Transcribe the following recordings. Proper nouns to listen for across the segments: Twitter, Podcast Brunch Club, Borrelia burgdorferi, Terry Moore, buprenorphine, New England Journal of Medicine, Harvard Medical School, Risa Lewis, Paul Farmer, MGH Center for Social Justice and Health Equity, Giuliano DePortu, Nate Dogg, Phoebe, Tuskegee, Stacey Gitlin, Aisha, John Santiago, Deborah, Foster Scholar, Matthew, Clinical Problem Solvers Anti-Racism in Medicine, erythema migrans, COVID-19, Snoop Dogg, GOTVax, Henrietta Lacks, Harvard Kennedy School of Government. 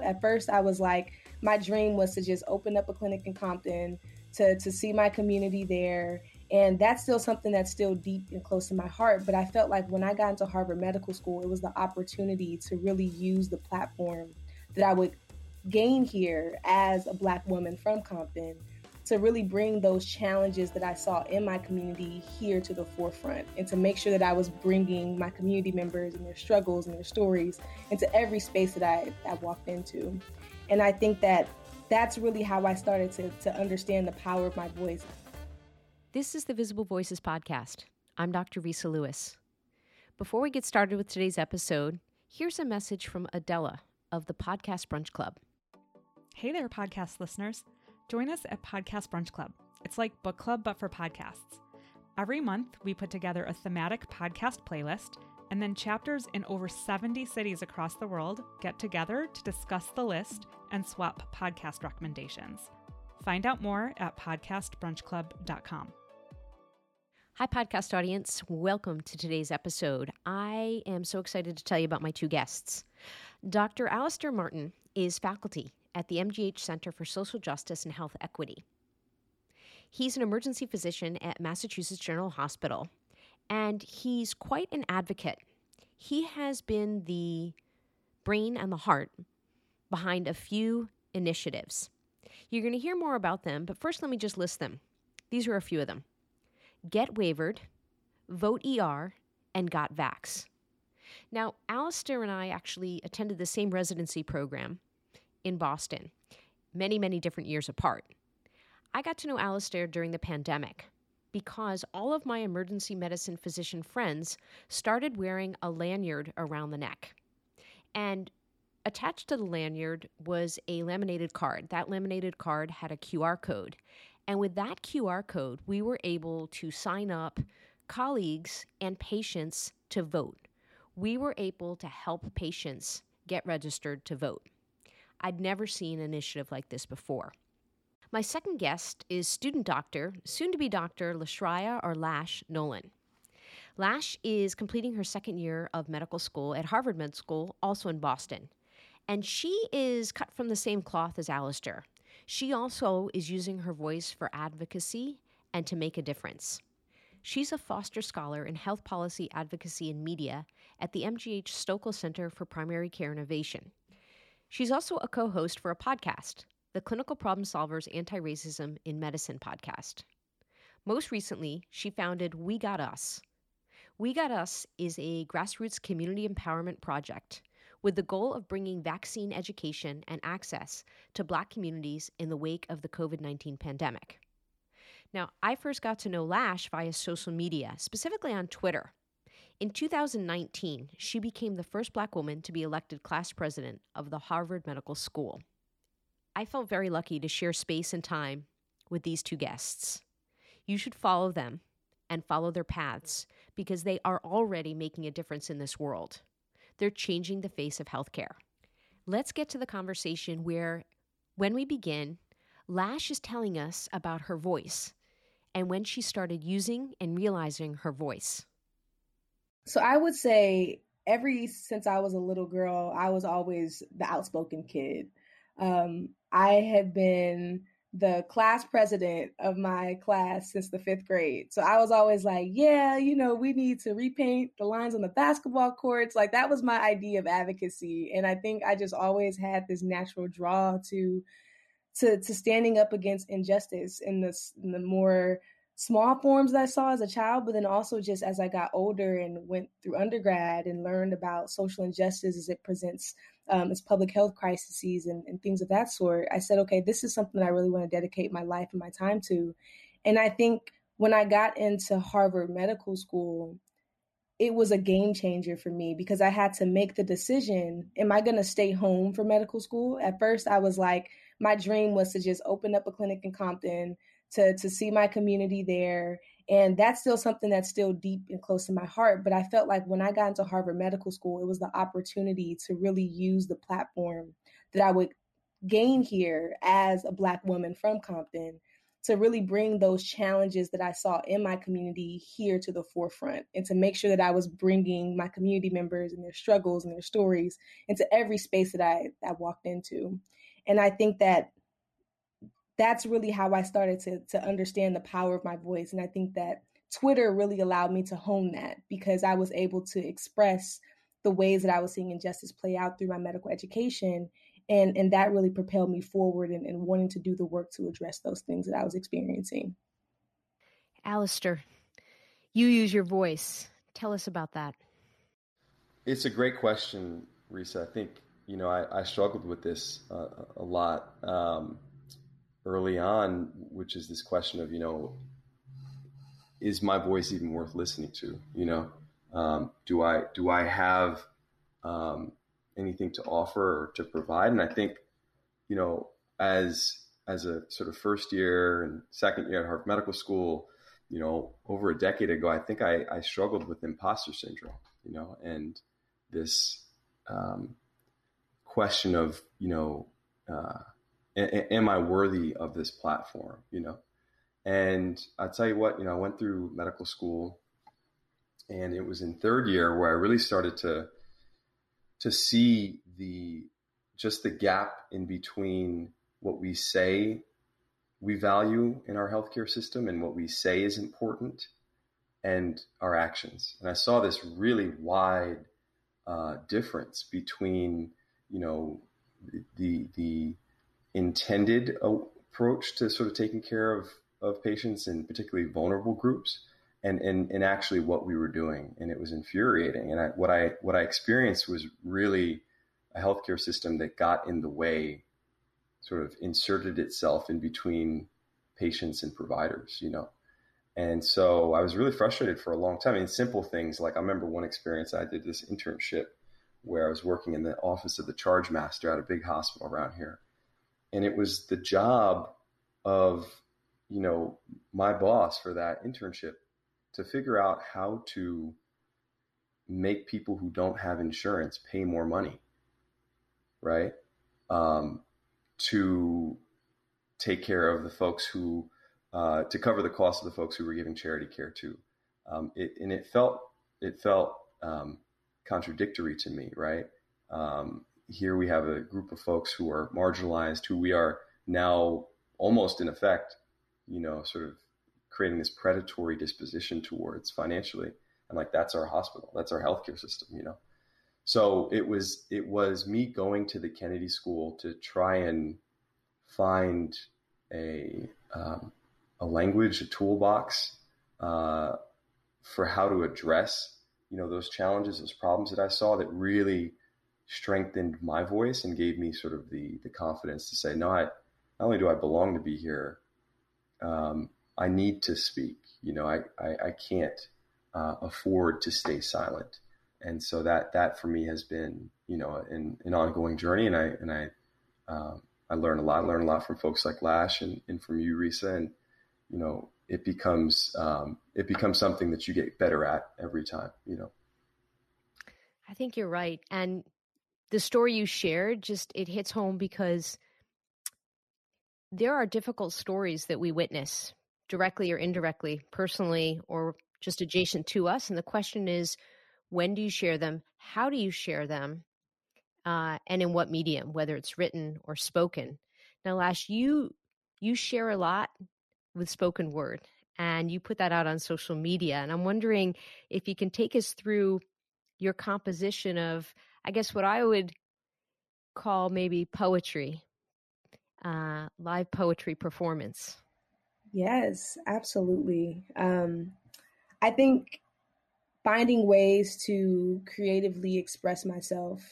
At first, I was like, my dream was to just open up a clinic in Compton, to see my community there. And that's still something that's still deep and close to my heart. But I felt like when I got into Harvard Medical School, it was the opportunity to really use the platform that I would gain here as a Black woman from Compton to really bring those challenges that I saw in my community here to the forefront and to make sure that I was bringing my community members and their struggles and their stories into every space that I walked into. And I think that that's really how I started to understand the power of my voice. This is the Visible Voices podcast. I'm Dr. Risa Lewis. Before we get started with today's episode, here's a message from Adela of the Podcast Brunch Club. Hey there, podcast listeners. Join us at Podcast Brunch Club. It's like book club, but for podcasts. Every month, we put together a thematic podcast playlist, and then chapters in over 70 cities across the world get together to discuss the list and swap podcast recommendations. Find out more at podcastbrunchclub.com. Hi, podcast audience. Welcome to today's episode. I am so excited to tell you about my two guests. Dr. Alister Martin is faculty at the MGH Center for Social Justice and Health Equity. He's an emergency physician at Massachusetts General Hospital, and he's quite an advocate. He has been the brain and the heart behind a few initiatives. You're going to hear more about them, but first let me just list them. These are a few of them. Get Wavered, VotER, and GOTVax. Now, Alister and I actually attended the same residency program in Boston, many, many different years apart. I got to know Alister during the pandemic because all of my emergency medicine physician friends started wearing a lanyard around the neck. And attached to the lanyard was a laminated card. That laminated card had a QR code. And with that QR code, we were able to sign up colleagues and patients to vote. We were able to help patients get registered to vote. I'd never seen an initiative like this before. My second guest is student doctor, soon-to-be Dr. LaShyra or Lash Nolan. Lash is completing her second year of medical school at Harvard Med School, also in Boston. And she is cut from the same cloth as Alister. She also is using her voice for advocacy and to make a difference. She's a Foster Scholar in Health Policy, Advocacy, and Media at the MGH Stoeckle Center for Primary Care Innovation. She's also a co-host for a podcast, the Clinical Problem Solvers Anti-Racism in Medicine podcast. Most recently, she founded We Got Us. We Got Us is a grassroots community empowerment project with the goal of bringing vaccine education and access to Black communities in the wake of the COVID-19 pandemic. Now, I first got to know Lash via social media, specifically on Twitter. In 2019, she became the first Black woman to be elected class president of the Harvard Medical School. I felt very lucky to share space and time with these two guests. You should follow them and follow their paths because they are already making a difference in this world. They're changing the face of healthcare. Let's get to the conversation where, when we begin, Lash is telling us about her voice and when she started using and realizing her voice. So I would say since I was a little girl, I was always the outspoken kid. I had been the class president of my class since the fifth grade. So I was always like, yeah, you know, we need to repaint the lines on the basketball courts. Like that was my idea of advocacy. And I think I just always had this natural draw to standing up against injustice in the more small forms that I saw as a child, but then also just as I got older and went through undergrad and learned about social injustice as it presents its public health crises and things of that sort, I said, okay, this is something that I really want to dedicate my life and my time to. And I think when I got into Harvard Medical School, it was a game changer for me because I had to make the decision, am I going to stay home for medical school? At first, I was like, my dream was to just open up a clinic in Compton, to see my community there. And that's still something that's still deep and close to my heart. But I felt like when I got into Harvard Medical School, it was the opportunity to really use the platform that I would gain here as a Black woman from Compton to really bring those challenges that I saw in my community here to the forefront and to make sure that I was bringing my community members and their struggles and their stories into every space that I walked into. And I think that that's really how I started to understand the power of my voice. And I think that Twitter really allowed me to hone that because I was able to express the ways that I was seeing injustice play out through my medical education. And that really propelled me forward and wanting to do the work to address those things that I was experiencing. Alister, you use your voice. Tell us about that. It's a great question, Risa. I think, you know, I struggled with this a lot early on, which is this question of, you know, is my voice even worth listening to? You know, do I have anything to offer or to provide? And I think, you know, as a sort of first year and second year at Harvard Medical School, you know, over a decade ago, I think I struggled with imposter syndrome, you know, and this question of, you know, am I worthy of this platform, you know? And I'll tell you what, you know, I went through medical school and it was in third year where I really started to see the gap in between what we say we value in our healthcare system and what we say is important and our actions. And I saw this really wide difference between, you know, the intended approach to sort of taking care of patients and particularly vulnerable groups and actually what we were doing. And it was infuriating. And what I experienced was really a healthcare system that got in the way, sort of inserted itself in between patients and providers, you know? And so I was really frustrated for a long time. I mean, simple things like I remember one experience, I did this internship where I was working in the office of the charge master at a big hospital around here. And it was the job of, you know, my boss for that internship to figure out how to make people who don't have insurance pay more money, right? To take care of the folks who, to cover the cost of the folks who were giving charity care to. It felt contradictory to me, right? Here we have a group of folks who are marginalized, who we are now almost in effect, you know, sort of creating this predatory disposition towards financially. And like, that's our hospital, that's our healthcare system, you know? So it was me going to the Kennedy School to try and find a language, a toolbox for how to address, you know, those challenges, those problems that I saw that really strengthened my voice and gave me sort of the confidence to say, no, I, not only do I belong to be here, I need to speak, you know, I can't afford to stay silent. And so that for me has been, you know, an ongoing journey. And I learn a lot from folks like Lash and from you, Risa. And, you know, it becomes something that you get better at every time, you know. I think you're right. And the story you shared, just, it hits home because there are difficult stories that we witness directly or indirectly, personally, or just adjacent to us. And the question is, when do you share them? How do you share them? And in what medium, whether it's written or spoken? Now, Lash, you share a lot with spoken word, and you put that out on social media. And I'm wondering if you can take us through your composition of, I guess, what I would call maybe poetry, live poetry performance. Yes, absolutely. I think finding ways to creatively express myself,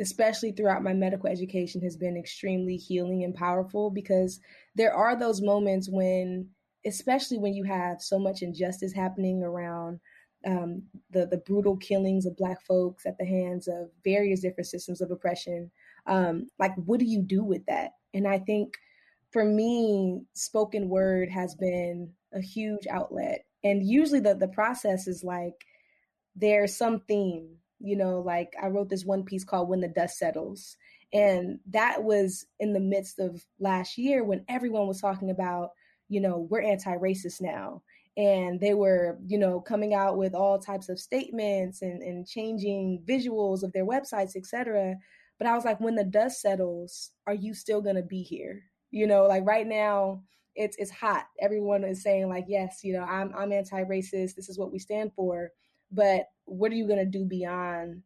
especially throughout my medical education, has been extremely healing and powerful because there are those moments when, especially when you have so much injustice happening around the brutal killings of Black folks at the hands of various different systems of oppression. Like, what do you do with that? And I think for me, spoken word has been a huge outlet. And usually the process is like, there's some theme, you know, like I wrote this one piece called When the Dust Settles. And that was in the midst of last year when everyone was talking about you know, we're anti-racist now. And they were, you know, coming out with all types of statements and changing visuals of their websites, et cetera. But I was like, when the dust settles, are you still going to be here? You know, like right now, it's hot. Everyone is saying like, yes, you know, I'm anti-racist. This is what we stand for. But what are you going to do beyond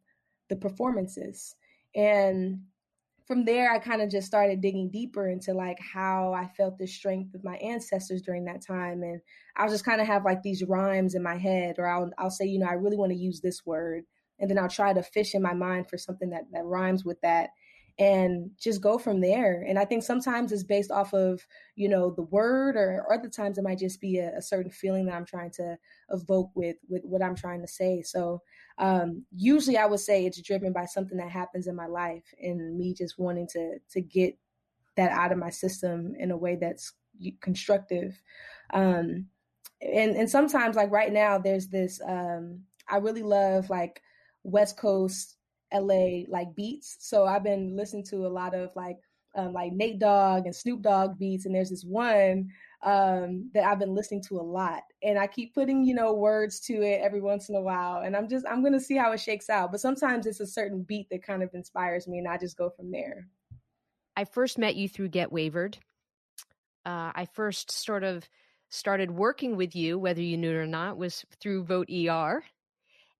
the performances? And from there, I kind of just started digging deeper into like how I felt the strength of my ancestors during that time. And I'll just kind of have like these rhymes in my head, or I'll say, you know, I really want to use this word. And then I'll try to fish in my mind for something that rhymes with that and just go from there. And I think sometimes it's based off of, you know, the word, or other times it might just be a certain feeling that I'm trying to evoke with what I'm trying to say. So usually I would say it's driven by something that happens in my life and me just wanting to get that out of my system in a way that's constructive. And sometimes like right now there's this, I really love like West Coast LA like beats. So I've been listening to a lot of like Nate Dogg and Snoop Dogg beats. And there's this one that I've been listening to a lot, and I keep putting, you know, words to it every once in a while. And I'm going to see how it shakes out. But sometimes it's a certain beat that kind of inspires me, and I just go from there. I first met you through Get Wavered. I first sort of started working with you, whether you knew it or not, was through VotER.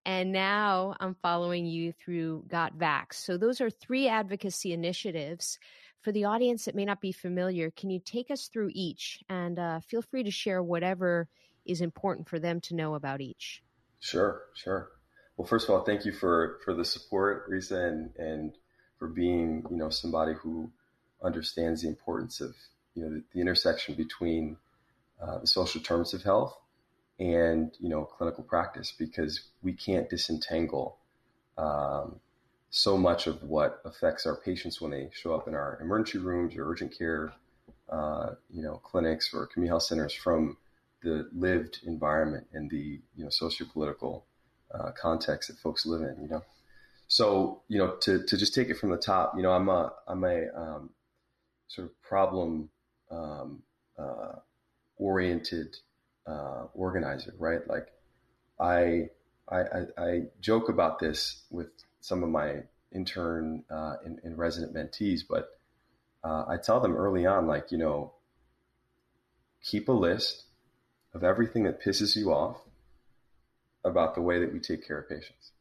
And now I'm following you through GOTVax. So those are three advocacy initiatives. For the audience that may not be familiar, can you take us through each? And feel free to share whatever is important for them to know about each. Sure. Well, first of all, thank you for the support, Risa, and for being, you know, somebody who understands the importance of, you know, the intersection between the social terms of health and, you know, clinical practice, because we can't disentangle so much of what affects our patients when they show up in our emergency rooms or urgent care, you know, clinics or community health centers from the lived environment and the, you know, sociopolitical context that folks live in, you know. So, you know, to just take it from the top, you know, I'm a sort of problem oriented organizer, right? Like I joke about this with some of my intern and resident mentees, but I tell them early on, like, you know, keep a list of everything that pisses you off about the way that we take care of patients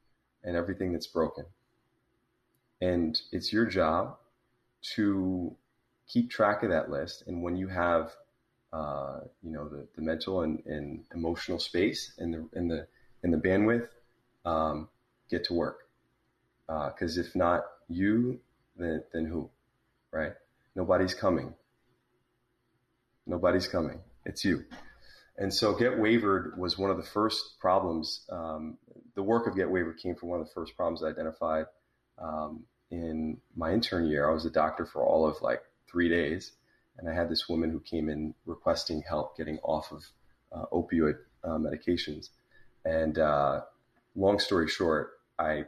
and everything that's broken. And it's your job to keep track of that list. And when you have you know, the mental and emotional space and the bandwidth, get to work. 'Cause if not you, then who, right? Nobody's coming. It's you. And so Get Wavered was one of the first problems. The work of Get Wavered came from one of the first problems I identified, in my intern year. I was a doctor for all of like 3 days. And I had this woman who came in requesting help getting off of opioid medications. And long story short, I,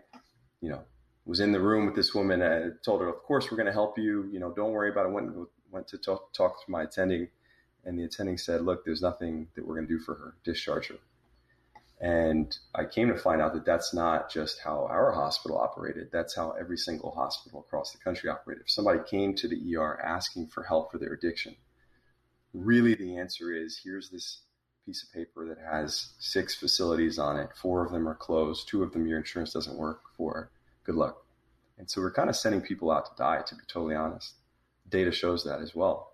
you know, was in the room with this woman. I told her, of course, we're going to help you. You know, don't worry about it. Went to talk to my attending. And the attending said, look, there's nothing that we're going to do for her. Discharge her. And I came to find out that that's not just how our hospital operated. That's how every single hospital across the country operated. If somebody came to the ER asking for help for their addiction, really the answer is, here's this piece of paper that has 6 facilities on it. 4 of them are closed. 2 of them your insurance doesn't work for. Good luck. And so we're kind of sending people out to die, to be totally honest. Data shows that as well.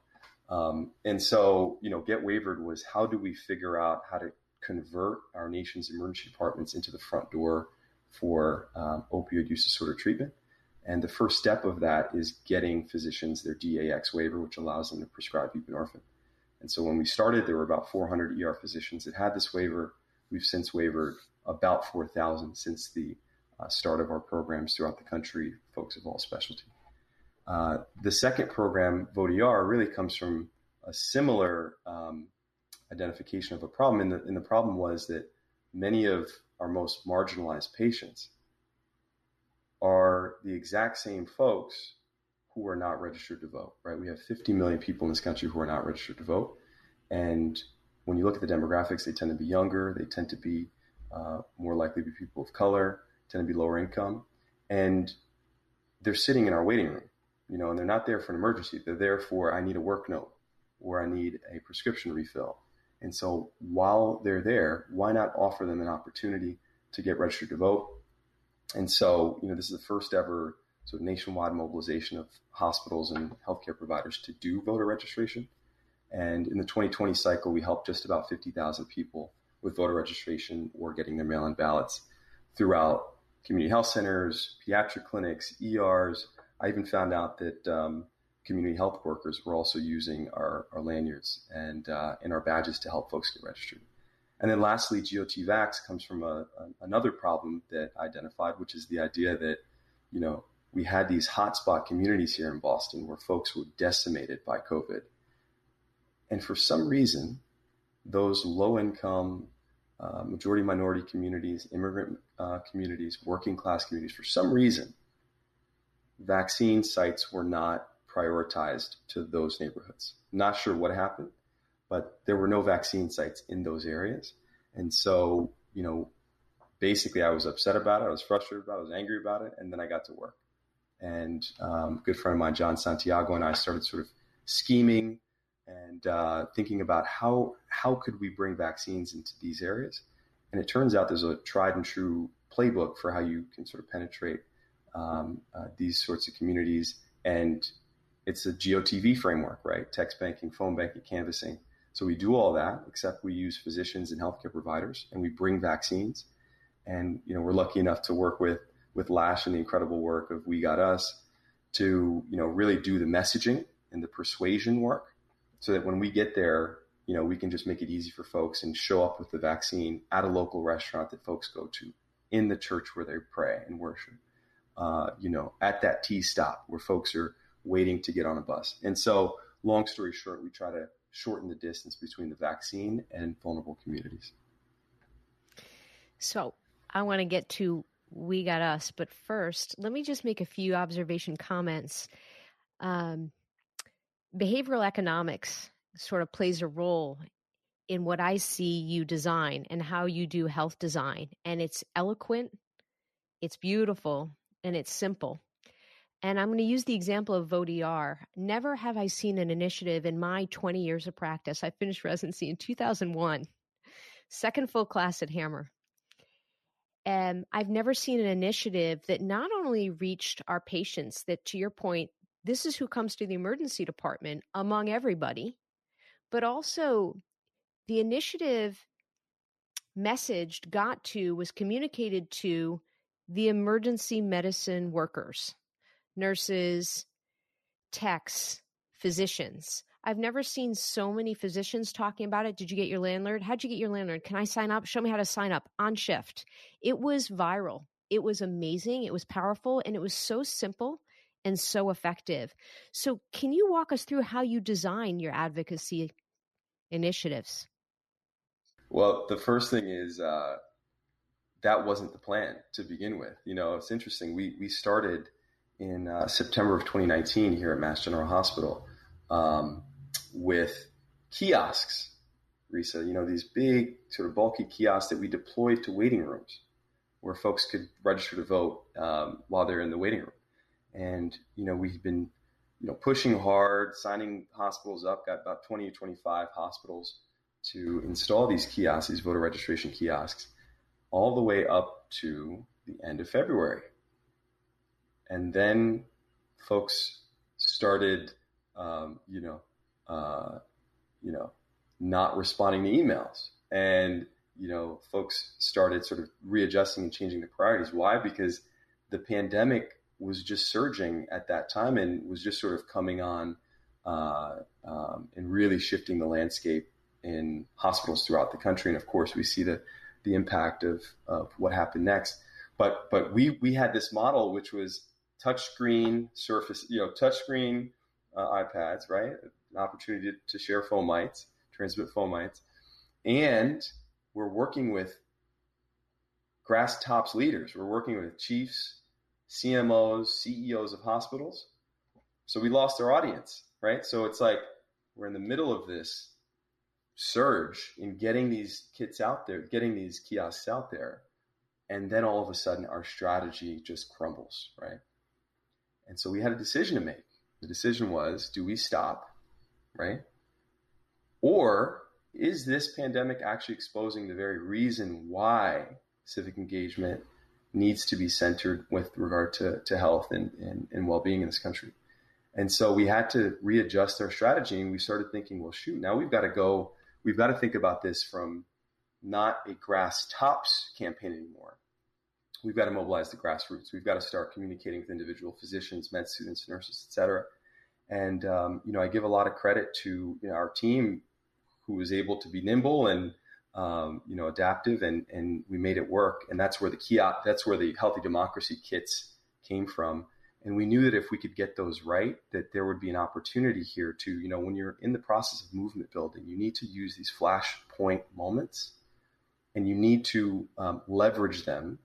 And so, you know, Get Wavered was, how do we figure out how to convert our nation's emergency departments into the front door for opioid use disorder treatment. And the first step of that is getting physicians their DAX waiver, which allows them to prescribe buprenorphine. And so when we started, there were about 400 ER physicians that had this waiver. We've since wavered about 4,000 since the start of our programs throughout the country, folks of all specialty. The second program, VotER, really comes from a similar identification of a problem. And the problem was that many of our most marginalized patients are the exact same folks who are not registered to vote, right? We have 50 million people in this country who are not registered to vote. And when you look at the demographics, they tend to be younger, they tend to be more likely to be people of color, tend to be lower income, and they're sitting in our waiting room, you know, and they're not there for an emergency. They're there for, I need a work note, or I need a prescription refill. And so while they're there, why not offer them an opportunity to get registered to vote? And so, you know, this is the first ever sort of nationwide mobilization of hospitals and healthcare providers to do voter registration. And in the 2020 cycle, we helped just about 50,000 people with voter registration or getting their mail-in ballots throughout community health centers, pediatric clinics, ERs. I even found out that community health workers were also using our lanyards and our badges to help folks get registered. And then lastly, GOTVax comes from another problem that I identified, which is the idea that, you know, we had these hotspot communities here in Boston where folks were decimated by COVID. And for some reason, those low-income, majority-minority communities, immigrant communities, working-class communities, for some reason, vaccine sites were not prioritized to those neighborhoods. Not sure what happened, but there were no vaccine sites in those areas. And so, you know, basically I was upset about it. I was frustrated about it. I was angry about it. And then I got to work. And a good friend of mine, John Santiago, and I started sort of scheming and thinking about how could we bring vaccines into these areas? And it turns out there's a tried and true playbook for how you can sort of penetrate these sorts of communities. And it's a GOTV framework, right? Text banking, phone banking, canvassing. So we do all that, except we use physicians and healthcare providers, and we bring vaccines. And, you know, we're lucky enough to work with Lash and the incredible work of We Got Us to, you know, really do the messaging and the persuasion work, so that when we get there, you know, we can just make it easy for folks and show up with the vaccine at a local restaurant that folks go to, in the church where they pray and worship, you know, at that T stop where folks are waiting to get on a bus. And so, long story short, we try to shorten the distance between the vaccine and vulnerable communities. So I want to get to We Got Us, but first, let me just make a few observation comments. Behavioral economics sort of plays a role in what I see you design and how you do health design. And it's eloquent, it's beautiful, and it's simple. And I'm going to use the example of VotER. Never have I seen an initiative in my 20 years of practice. I finished residency in 2001, second full class at Hammer. And I've never seen an initiative that not only reached our patients, that to your point, this is who comes to the emergency department among everybody, but also the initiative messaged got to was communicated to the emergency medicine workers, nurses, techs, physicians. I've never seen so many physicians talking about it. Did you get your landlord? How'd you get your landlord? Can I sign up? Show me how to sign up on shift. It was viral. It was amazing. It was powerful. And it was so simple and so effective. So can you walk us through how you design your advocacy initiatives? Well, the first thing is that wasn't the plan to begin with. You know, it's interesting. We started in September of 2019 here at Mass General Hospital with kiosks, Risa, you know, these big sort of bulky kiosks that we deployed to waiting rooms where folks could register to vote while they're in the waiting room. And, you know, we've been, you know, pushing hard, signing hospitals up, got about 20 or 25 hospitals to install these kiosks, these voter registration kiosks, all the way up to the end of February. And then folks started, not responding to emails. And, you know, folks started sort of readjusting and changing the priorities. Why? Because the pandemic was just surging at that time and was just sort of coming on and really shifting the landscape in hospitals throughout the country. And of course, we see the impact of what happened next. But we had this model, which was touchscreen iPads, right? An opportunity to share fomites, transmit fomites. And we're working with grass tops leaders. We're working with chiefs, CMOs, CEOs of hospitals. So we lost our audience, right? So it's like we're in the middle of this surge in getting these kits out there, getting these kiosks out there. And then all of a sudden our strategy just crumbles, right? And so we had a decision to make. The decision was, do we stop, right? Or is this pandemic actually exposing the very reason why civic engagement needs to be centered with regard to health and well-being in this country? And so we had to readjust our strategy, and we started thinking, well, shoot, now we've got to go, we've got to think about this from not a grass tops campaign anymore. We've got to mobilize the grassroots. We've got to start communicating with individual physicians, med students, nurses, et cetera. And, you know, I give a lot of credit to our team who was able to be nimble and, you know, adaptive, and we made it work. And that's where the kiosk, that's where the Healthy Democracy kits came from. And we knew that if we could get those right, that there would be an opportunity here to, you know, when you're in the process of movement building, you need to use these flashpoint moments, and you need to leverage them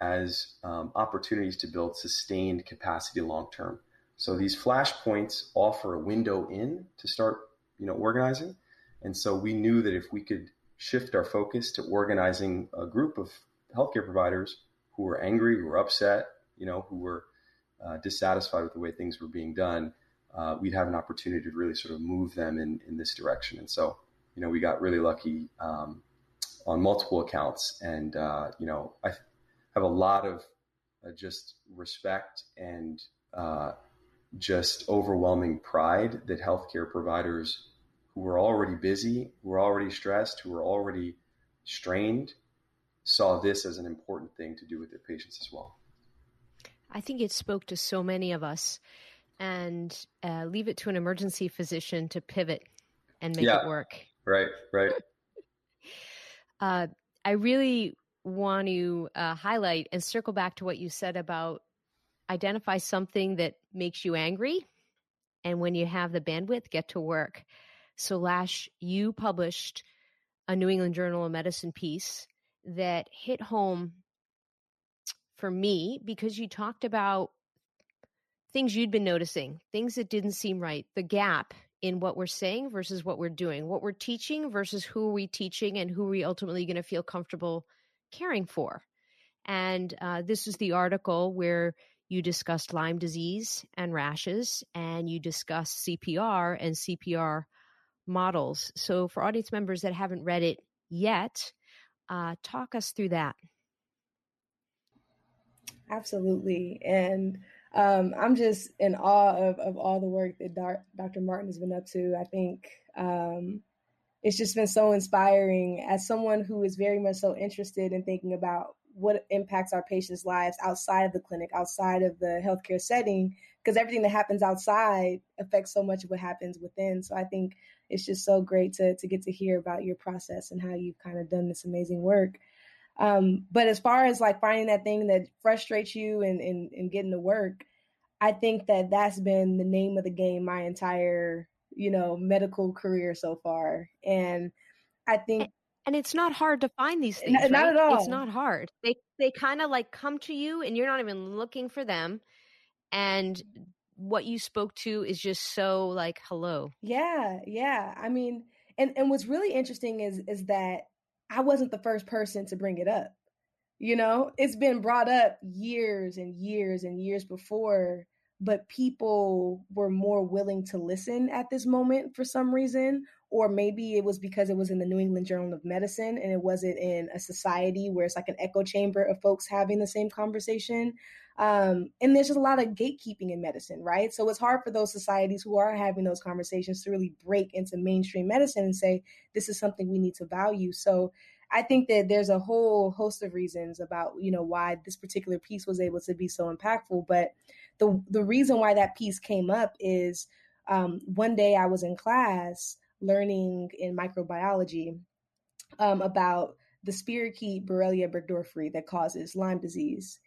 as opportunities to build sustained capacity long-term. So these flashpoints offer a window in to start, you know, organizing. And so we knew that if we could shift our focus to organizing a group of healthcare providers who were angry, who were upset, you know, who were dissatisfied with the way things were being done, we'd have an opportunity to really sort of move them in this direction. And so, you know, we got really lucky on multiple accounts. And, you know, I have a lot of just respect and just overwhelming pride that healthcare providers who were already busy, who were already stressed, who were already strained, saw this as an important thing to do with their patients as well. I think it spoke to so many of us, and leave it to an emergency physician to pivot and make it work. Right, right. I really want to highlight and circle back to what you said about identify something that makes you angry, and when you have the bandwidth, get to work. So Lash, you published a New England Journal of Medicine piece that hit home for me, because you talked about things you'd been noticing, things that didn't seem right, the gap in what we're saying versus what we're doing, what we're teaching versus who are we teaching, and who are we ultimately going to feel comfortable caring for. And this is the article where you discussed Lyme disease and rashes, and you discussed CPR and CPR models. So for audience members that haven't read it yet, talk us through that. Absolutely. And I'm just in awe of all the work that Dr. Martin has been up to. I think it's just been so inspiring as someone who is very much so interested in thinking about what impacts our patients' lives outside of the clinic, outside of the healthcare setting, because everything that happens outside affects so much of what happens within. So I think it's just so great to get to hear about your process and how you've kind of done this amazing work. But as far as like finding that thing that frustrates you and getting to work, I think that that's been the name of the game my entire, you know, medical career so far. And I think, and it's not hard to find these things. Not at all. It's not hard. They kind of like come to you, and you're not even looking for them. And what you spoke to is just so like, hello. Yeah. Yeah. I mean, and what's really interesting is that I wasn't the first person to bring it up. You know, it's been brought up years and years and years before, but people were more willing to listen at this moment for some reason, or maybe it was because it was in the New England Journal of Medicine and it wasn't in a society where it's like an echo chamber of folks having the same conversation. And there's just a lot of gatekeeping in medicine, right? So it's hard for those societies who are having those conversations to really break into mainstream medicine and say, this is something we need to value. So I think that there's a whole host of reasons about, you know, why this particular piece was able to be so impactful. But the reason why that piece came up is one day I was in class learning in microbiology about the spirochete Borrelia burgdorferi that causes Lyme disease.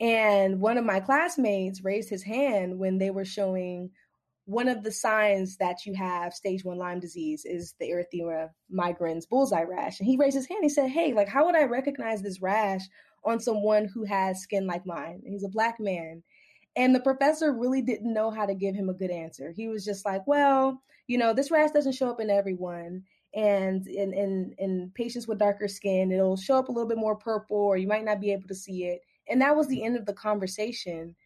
And one of my classmates raised his hand when they were showing one of the signs that you have stage 1 Lyme disease is the erythema migrans bullseye rash. And he raised his hand. He said, hey, like, how would I recognize this rash on someone who has skin like mine? And he's a Black man. And the professor really didn't know how to give him a good answer. He was just like, well, you know, this rash doesn't show up in everyone. And in patients with darker skin, it'll show up a little bit more purple, or you might not be able to see it. And that was the end of the conversation.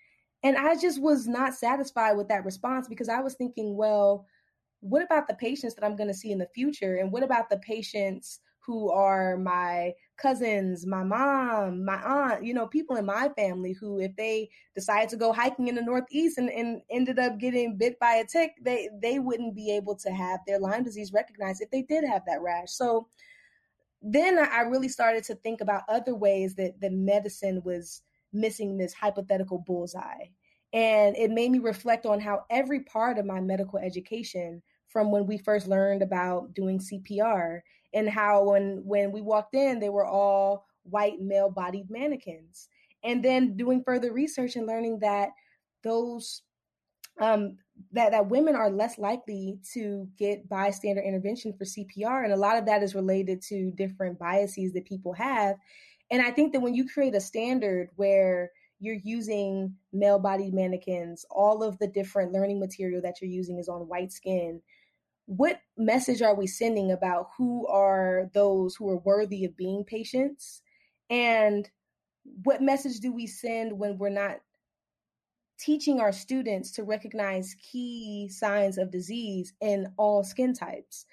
And I just was not satisfied with that response, because I was thinking, well, what about the patients that I'm going to see in the future? And what about the patients who are my cousins, my mom, my aunt, you know, people in my family who, if they decide to go hiking in the Northeast and ended up getting bit by a tick, they wouldn't be able to have their Lyme disease recognized if they did have that rash. So then I really started to think about other ways that the medicine was missing this hypothetical bullseye. And it made me reflect on how every part of my medical education, from when we first learned about doing CPR, and how when we walked in, they were all white male-bodied mannequins. And then doing further research and learning that those that women are less likely to get bystander intervention for CPR. And a lot of that is related to different biases that people have. And I think that when you create a standard where you're using male-bodied mannequins, all of the different learning material that you're using is on white skin, what message are we sending about who are those who are worthy of being patients? And what message do we send when we're not teaching our students to recognize key signs of disease in all skin types?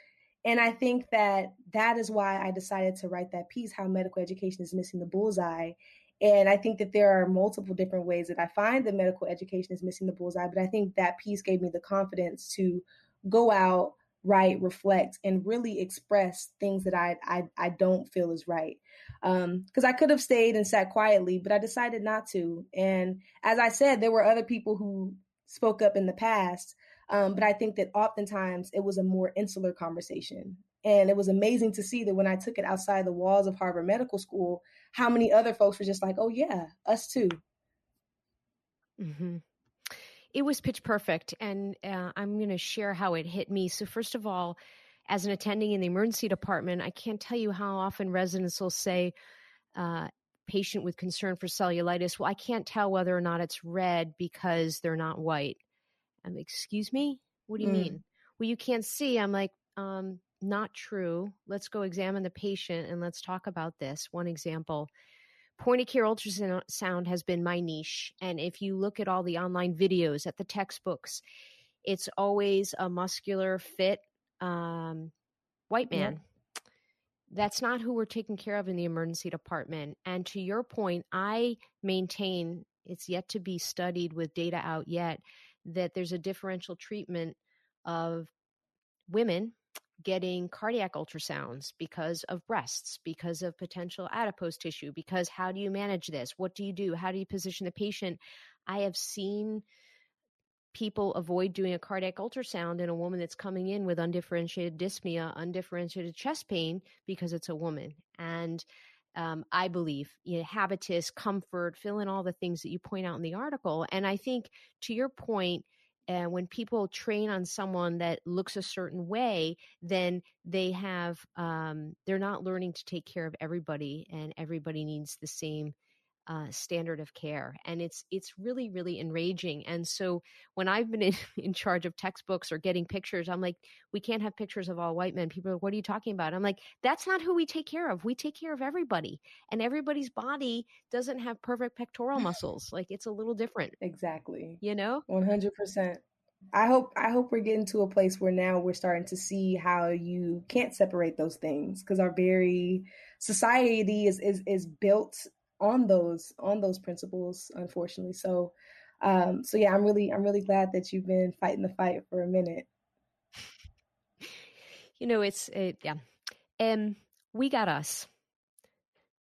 And I think that that is why I decided to write that piece, How Medical Education is Missing the Bullseye. And I think that there are multiple different ways that I find that medical education is missing the bullseye. But I think that piece gave me the confidence to go out, write, reflect, and really express things that I don't feel is right. Because I could have stayed and sat quietly, but I decided not to. And as I said, there were other people who spoke up in the past. But I think that oftentimes it was a more insular conversation. And it was amazing to see that when I took it outside the walls of Harvard Medical School, how many other folks were just like, oh, yeah, us too. Mm-hmm. It was pitch perfect. And I'm going to share how it hit me. So first of all, as an attending in the emergency department, I can't tell you how often residents will say, patient with concern for cellulitis, well, I can't tell whether or not it's red because they're not white. I'm like, excuse me? What do you mean? Well, you can't see. I'm like, not true. Let's go examine the patient and let's talk about this. One example, point of care ultrasound has been my niche. And if you look at all the online videos, at the textbooks, it's always a muscular, fit, white man. Yeah. That's not who we're taking care of in the emergency department. And to your point, I maintain it's yet to be studied with data out yet that there's a differential treatment of women getting cardiac ultrasounds because of breasts, because of potential adipose tissue, because how do you manage this? What do you do? How do you position the patient? I have seen people avoid doing a cardiac ultrasound in a woman that's coming in with undifferentiated dyspnea, undifferentiated chest pain, because it's a woman. And I believe, you know, habitus, comfort, fill in all the things that you point out in the article. And I think to your point, and when people train on someone that looks a certain way, then they have, they're not learning to take care of everybody, and everybody needs the same standard of care. And it's really, really enraging. And so when I've been in charge of textbooks or getting pictures, I'm like, we can't have pictures of all white men. People are like, what are you talking about? I'm like, that's not who we take care of. We take care of everybody, and everybody's body doesn't have perfect pectoral muscles. Like, it's a little different. Exactly. You know, 100%. I hope we're getting to a place where now we're starting to see how you can't separate those things, because our very society is built on those principles, unfortunately. So yeah, I'm really glad that you've been fighting the fight for a minute. You know, it's yeah. We Got Us.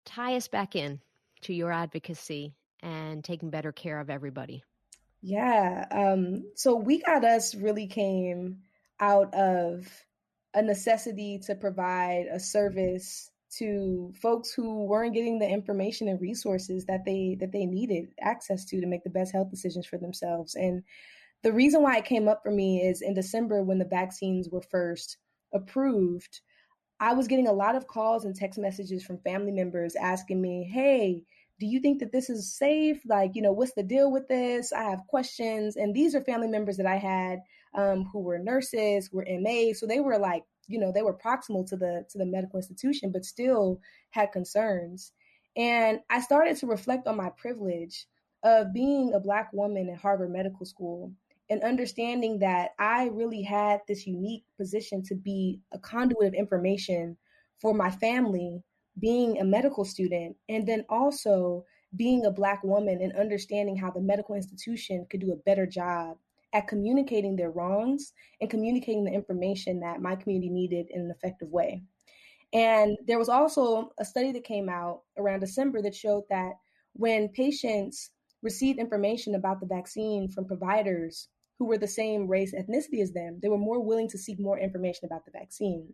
Tie us back in to your advocacy and taking better care of everybody. Yeah. So We Got Us really came out of a necessity to provide a service to folks who weren't getting the information and resources that they needed access to make the best health decisions for themselves. And the reason why it came up for me is in December, when the vaccines were first approved, I was getting a lot of calls and text messages from family members asking me, hey, do you think that this is safe? Like, you know, what's the deal with this? I have questions. And these are family members that I had who were nurses, who were MAs. So they were like you know, they were proximal to the medical institution, but still had concerns. And I started to reflect on my privilege of being a Black woman at Harvard Medical School and understanding that I really had this unique position to be a conduit of information for my family, being a medical student, and then also being a Black woman and understanding how the medical institution could do a better job at communicating their wrongs and communicating the information that my community needed in an effective way. And there was also a study that came out around December that showed that when patients received information about the vaccine from providers who were the same race, ethnicity as them, they were more willing to seek more information about the vaccine.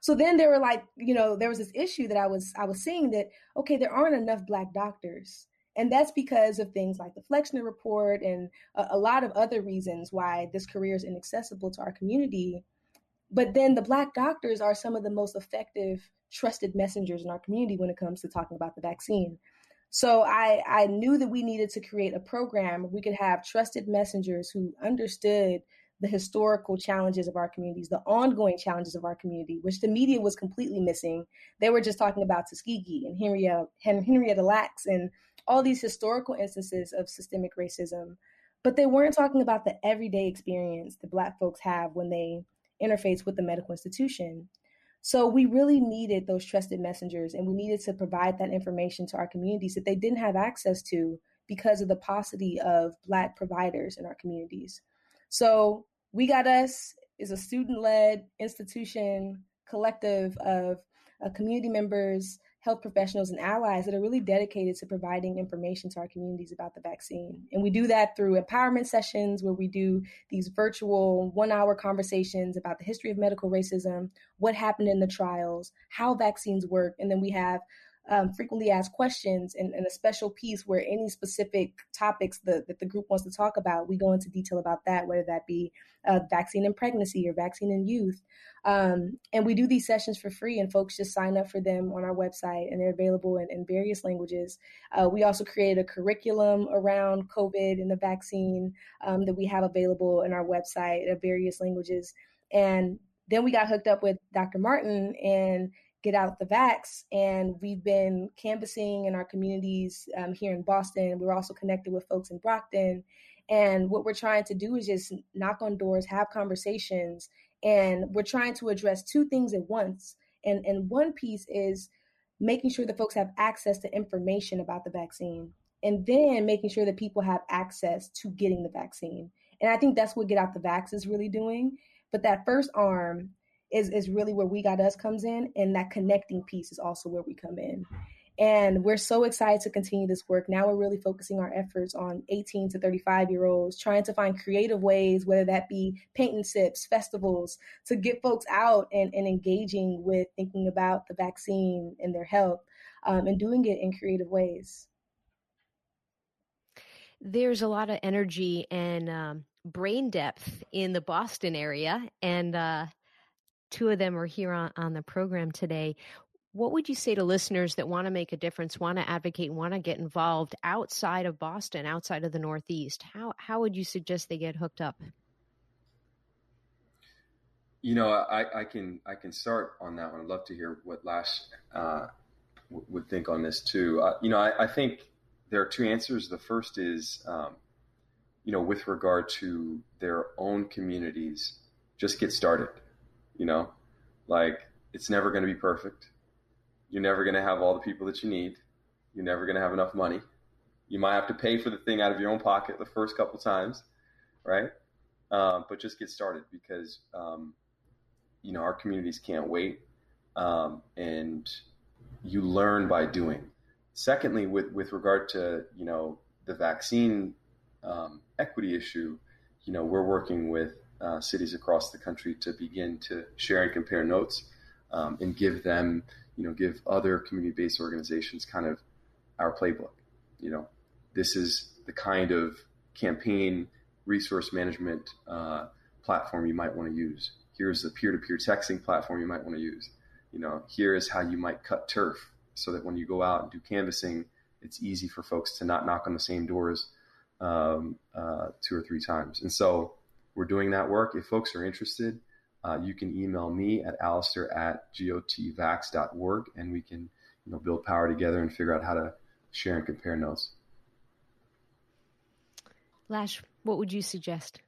So then there were like, you know, there was this issue that I was seeing that, okay, there aren't enough Black doctors. And that's because of things like the Flexner Report and a lot of other reasons why this career is inaccessible to our community. But then the Black doctors are some of the most effective, trusted messengers in our community when it comes to talking about the vaccine. So I knew that we needed to create a program where we could have trusted messengers who understood the historical challenges of our communities, the ongoing challenges of our community, which the media was completely missing. They were just talking about Tuskegee and Henrietta Lacks and all these historical instances of systemic racism, but they weren't talking about the everyday experience that Black folks have when they interface with the medical institution. So we really needed those trusted messengers, and we needed to provide that information to our communities that they didn't have access to because of the paucity of Black providers in our communities. So We Got Us is a student-led institution collective of community members, health professionals, and allies that are really dedicated to providing information to our communities about the vaccine. And we do that through empowerment sessions where we do these virtual 1-hour conversations about the history of medical racism, what happened in the trials, how vaccines work. And then we have frequently asked questions and a special piece where any specific topics that the group wants to talk about, we go into detail about that, whether that be vaccine in pregnancy or vaccine in youth. And we do these sessions for free, and folks just sign up for them on our website, and they're available in various languages. We also created a curriculum around COVID and the vaccine that we have available in our website in various languages. And then we got hooked up with Dr. Martin and Get Out the Vax. And we've been canvassing in our communities here in Boston. We're also connected with folks in Brockton. And what we're trying to do is just knock on doors, have conversations. And we're trying to address two things at once. And one piece is making sure that folks have access to information about the vaccine, and then making sure that people have access to getting the vaccine. And I think that's what Get Out the Vax is really doing. But that first arm is really where We Got Us comes in. And that connecting piece is also where we come in. And we're so excited to continue this work. Now we're really focusing our efforts on 18 to 35-year-olds, trying to find creative ways, whether that be paint and sips, festivals, to get folks out and engaging with thinking about the vaccine and their health, and doing it in creative ways. There's a lot of energy and brain depth in the Boston area. And two of them are here on the program today. What would you say to listeners that want to make a difference, want to advocate, want to get involved outside of Boston, outside of the Northeast? How would you suggest they get hooked up? You know, I can start on that one. I'd love to hear what Lash would think on this too. I think there are two answers. The first is, with regard to their own communities, just get started. You know, like, it's never going to be perfect. You're never going to have all the people that you need. You're never going to have enough money. You might have to pay for the thing out of your own pocket the first couple times, right? But just get started, because, our communities can't wait. And you learn by doing. Secondly, with regard to, the vaccine equity issue, we're working with cities across the country to begin to share and compare notes, and give other community-based organizations kind of our playbook. This is the kind of campaign resource management platform you might want to use. Here's the peer-to-peer texting platform you might want to use. Here is how you might cut turf so that when you go out and do canvassing, it's easy for folks to not knock on the same doors 2 or 3 times. And so we're doing that work. If folks are interested, You can email me at alister@gotvvax.org, and we can build power together and figure out how to share and compare notes. Lash, what would you suggest?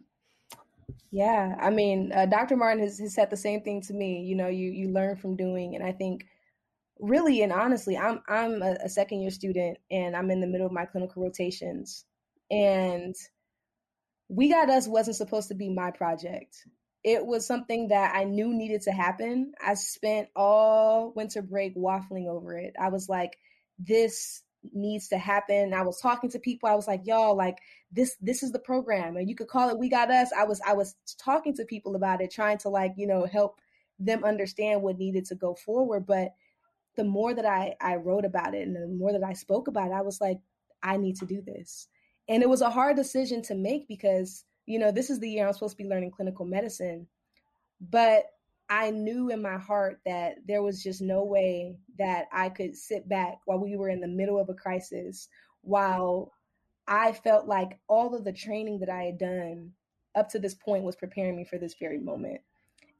Yeah, I mean, Dr. Martin has said the same thing to me. You learn from doing, and I think really and honestly, I'm a second year student, and I'm in the middle of my clinical rotations, and We Got Us wasn't supposed to be my project. It was something that I knew needed to happen. I spent all winter break waffling over it. I was like, this needs to happen. I was talking to people. I was like, y'all, like this is the program, and you could call it We Got Us. I was talking to people about it, trying to help them understand what needed to go forward. But the more that I wrote about it and the more that I spoke about it, I was like, I need to do this. And it was a hard decision to make because this is the year I'm supposed to be learning clinical medicine, but I knew in my heart that there was just no way that I could sit back while we were in the middle of a crisis, while I felt like all of the training that I had done up to this point was preparing me for this very moment.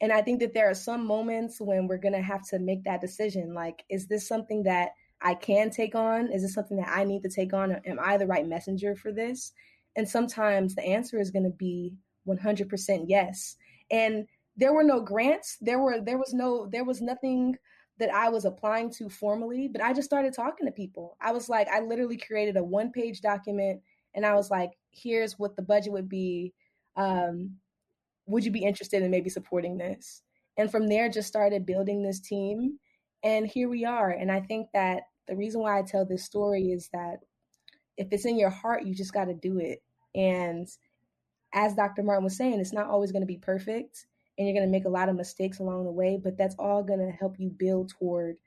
And I think that there are some moments when we're going to have to make that decision. Like, is this something that I can take on? Is this something that I need to take on? Or am I the right messenger for this? And sometimes the answer is going to be 100% yes. And there were no grants. There was nothing that I was applying to formally, but I just started talking to people. I was like, I literally created a 1-page document, and I was like, here's what the budget would be. Would you be interested in maybe supporting this? And from there, just started building this team. And here we are. And I think that the reason why I tell this story is that if it's in your heart, you just got to do it. And as Dr. Martin was saying, it's not always going to be perfect, and you're going to make a lot of mistakes along the way, but that's all going to help you build toward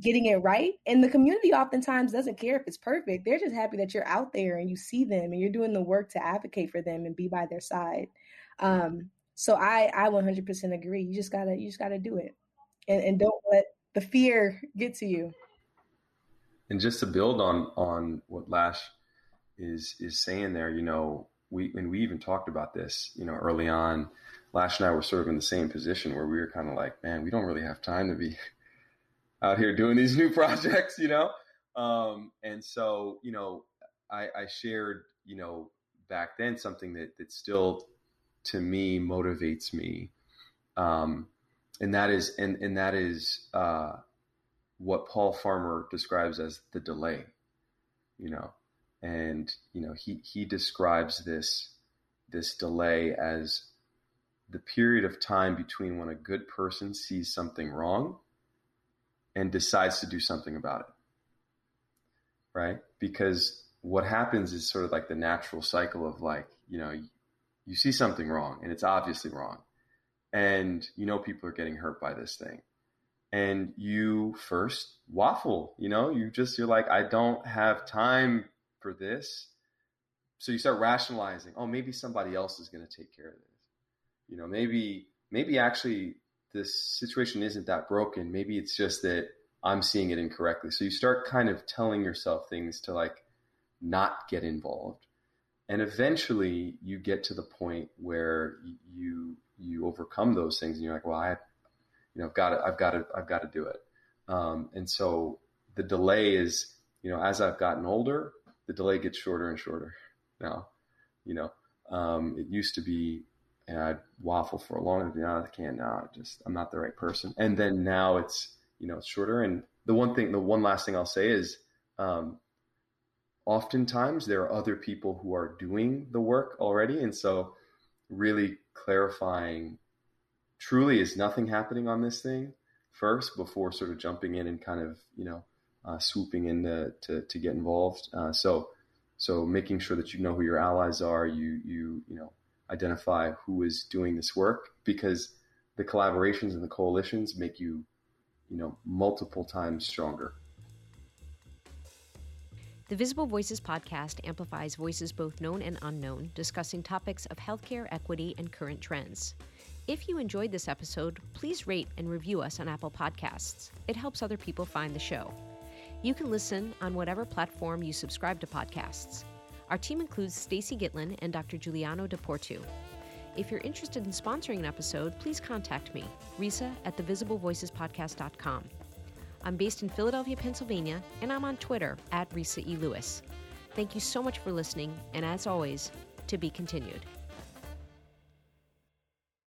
getting it right. And the community oftentimes doesn't care if it's perfect. They're just happy that you're out there and you see them and you're doing the work to advocate for them and be by their side. So I 100% agree. You just gotta do it, and don't let the fear get to you. And just to build on what Lash is saying there, we even talked about this, early on. Lash and I were sort of in the same position where we were kind of like, man, we don't really have time to be out here doing these new projects, And so, I shared, back then something that still to me motivates me. And that is what Paul Farmer describes as the delay, he describes this delay as the period of time between when a good person sees something wrong and decides to do something about it, right? Because what happens is sort of like the natural cycle of you see something wrong and it's obviously wrong, and people are getting hurt by this thing. And you first waffle, you're like, I don't have time for this. So you start rationalizing, oh, maybe somebody else is going to take care of this. Maybe actually this situation isn't that broken. Maybe it's just that I'm seeing it incorrectly. So you start kind of telling yourself things to not get involved. And eventually you get to the point where you overcome those things and you're like, well, I've got to do it. And so the delay is, as I've gotten older, the delay gets shorter and shorter now. It used to be, and I'd waffle for a long time. I can't now. I'm not the right person. And then now it's, it's shorter. And the one last thing I'll say is, oftentimes there are other people who are doing the work already. And so really clarifying, truly, is nothing happening on this thing first before sort of jumping in and kind of, swooping in to get involved. So making sure that who your allies are, you identify who is doing this work, because the collaborations and the coalitions make you, multiple times stronger. The Visible Voices podcast amplifies voices both known and unknown, discussing topics of healthcare equity and current trends. If you enjoyed this episode, please rate and review us on Apple Podcasts. It helps other people find the show. You can listen on whatever platform you subscribe to podcasts. Our team includes Stacey Gitlin and Dr. Giuliano DePortu. If you're interested in sponsoring an episode, please contact me, Risa at thevisiblevoicespodcast.com. I'm based in Philadelphia, Pennsylvania, and I'm on Twitter at Risa E. Lewis. Thank you so much for listening, and as always, to be continued.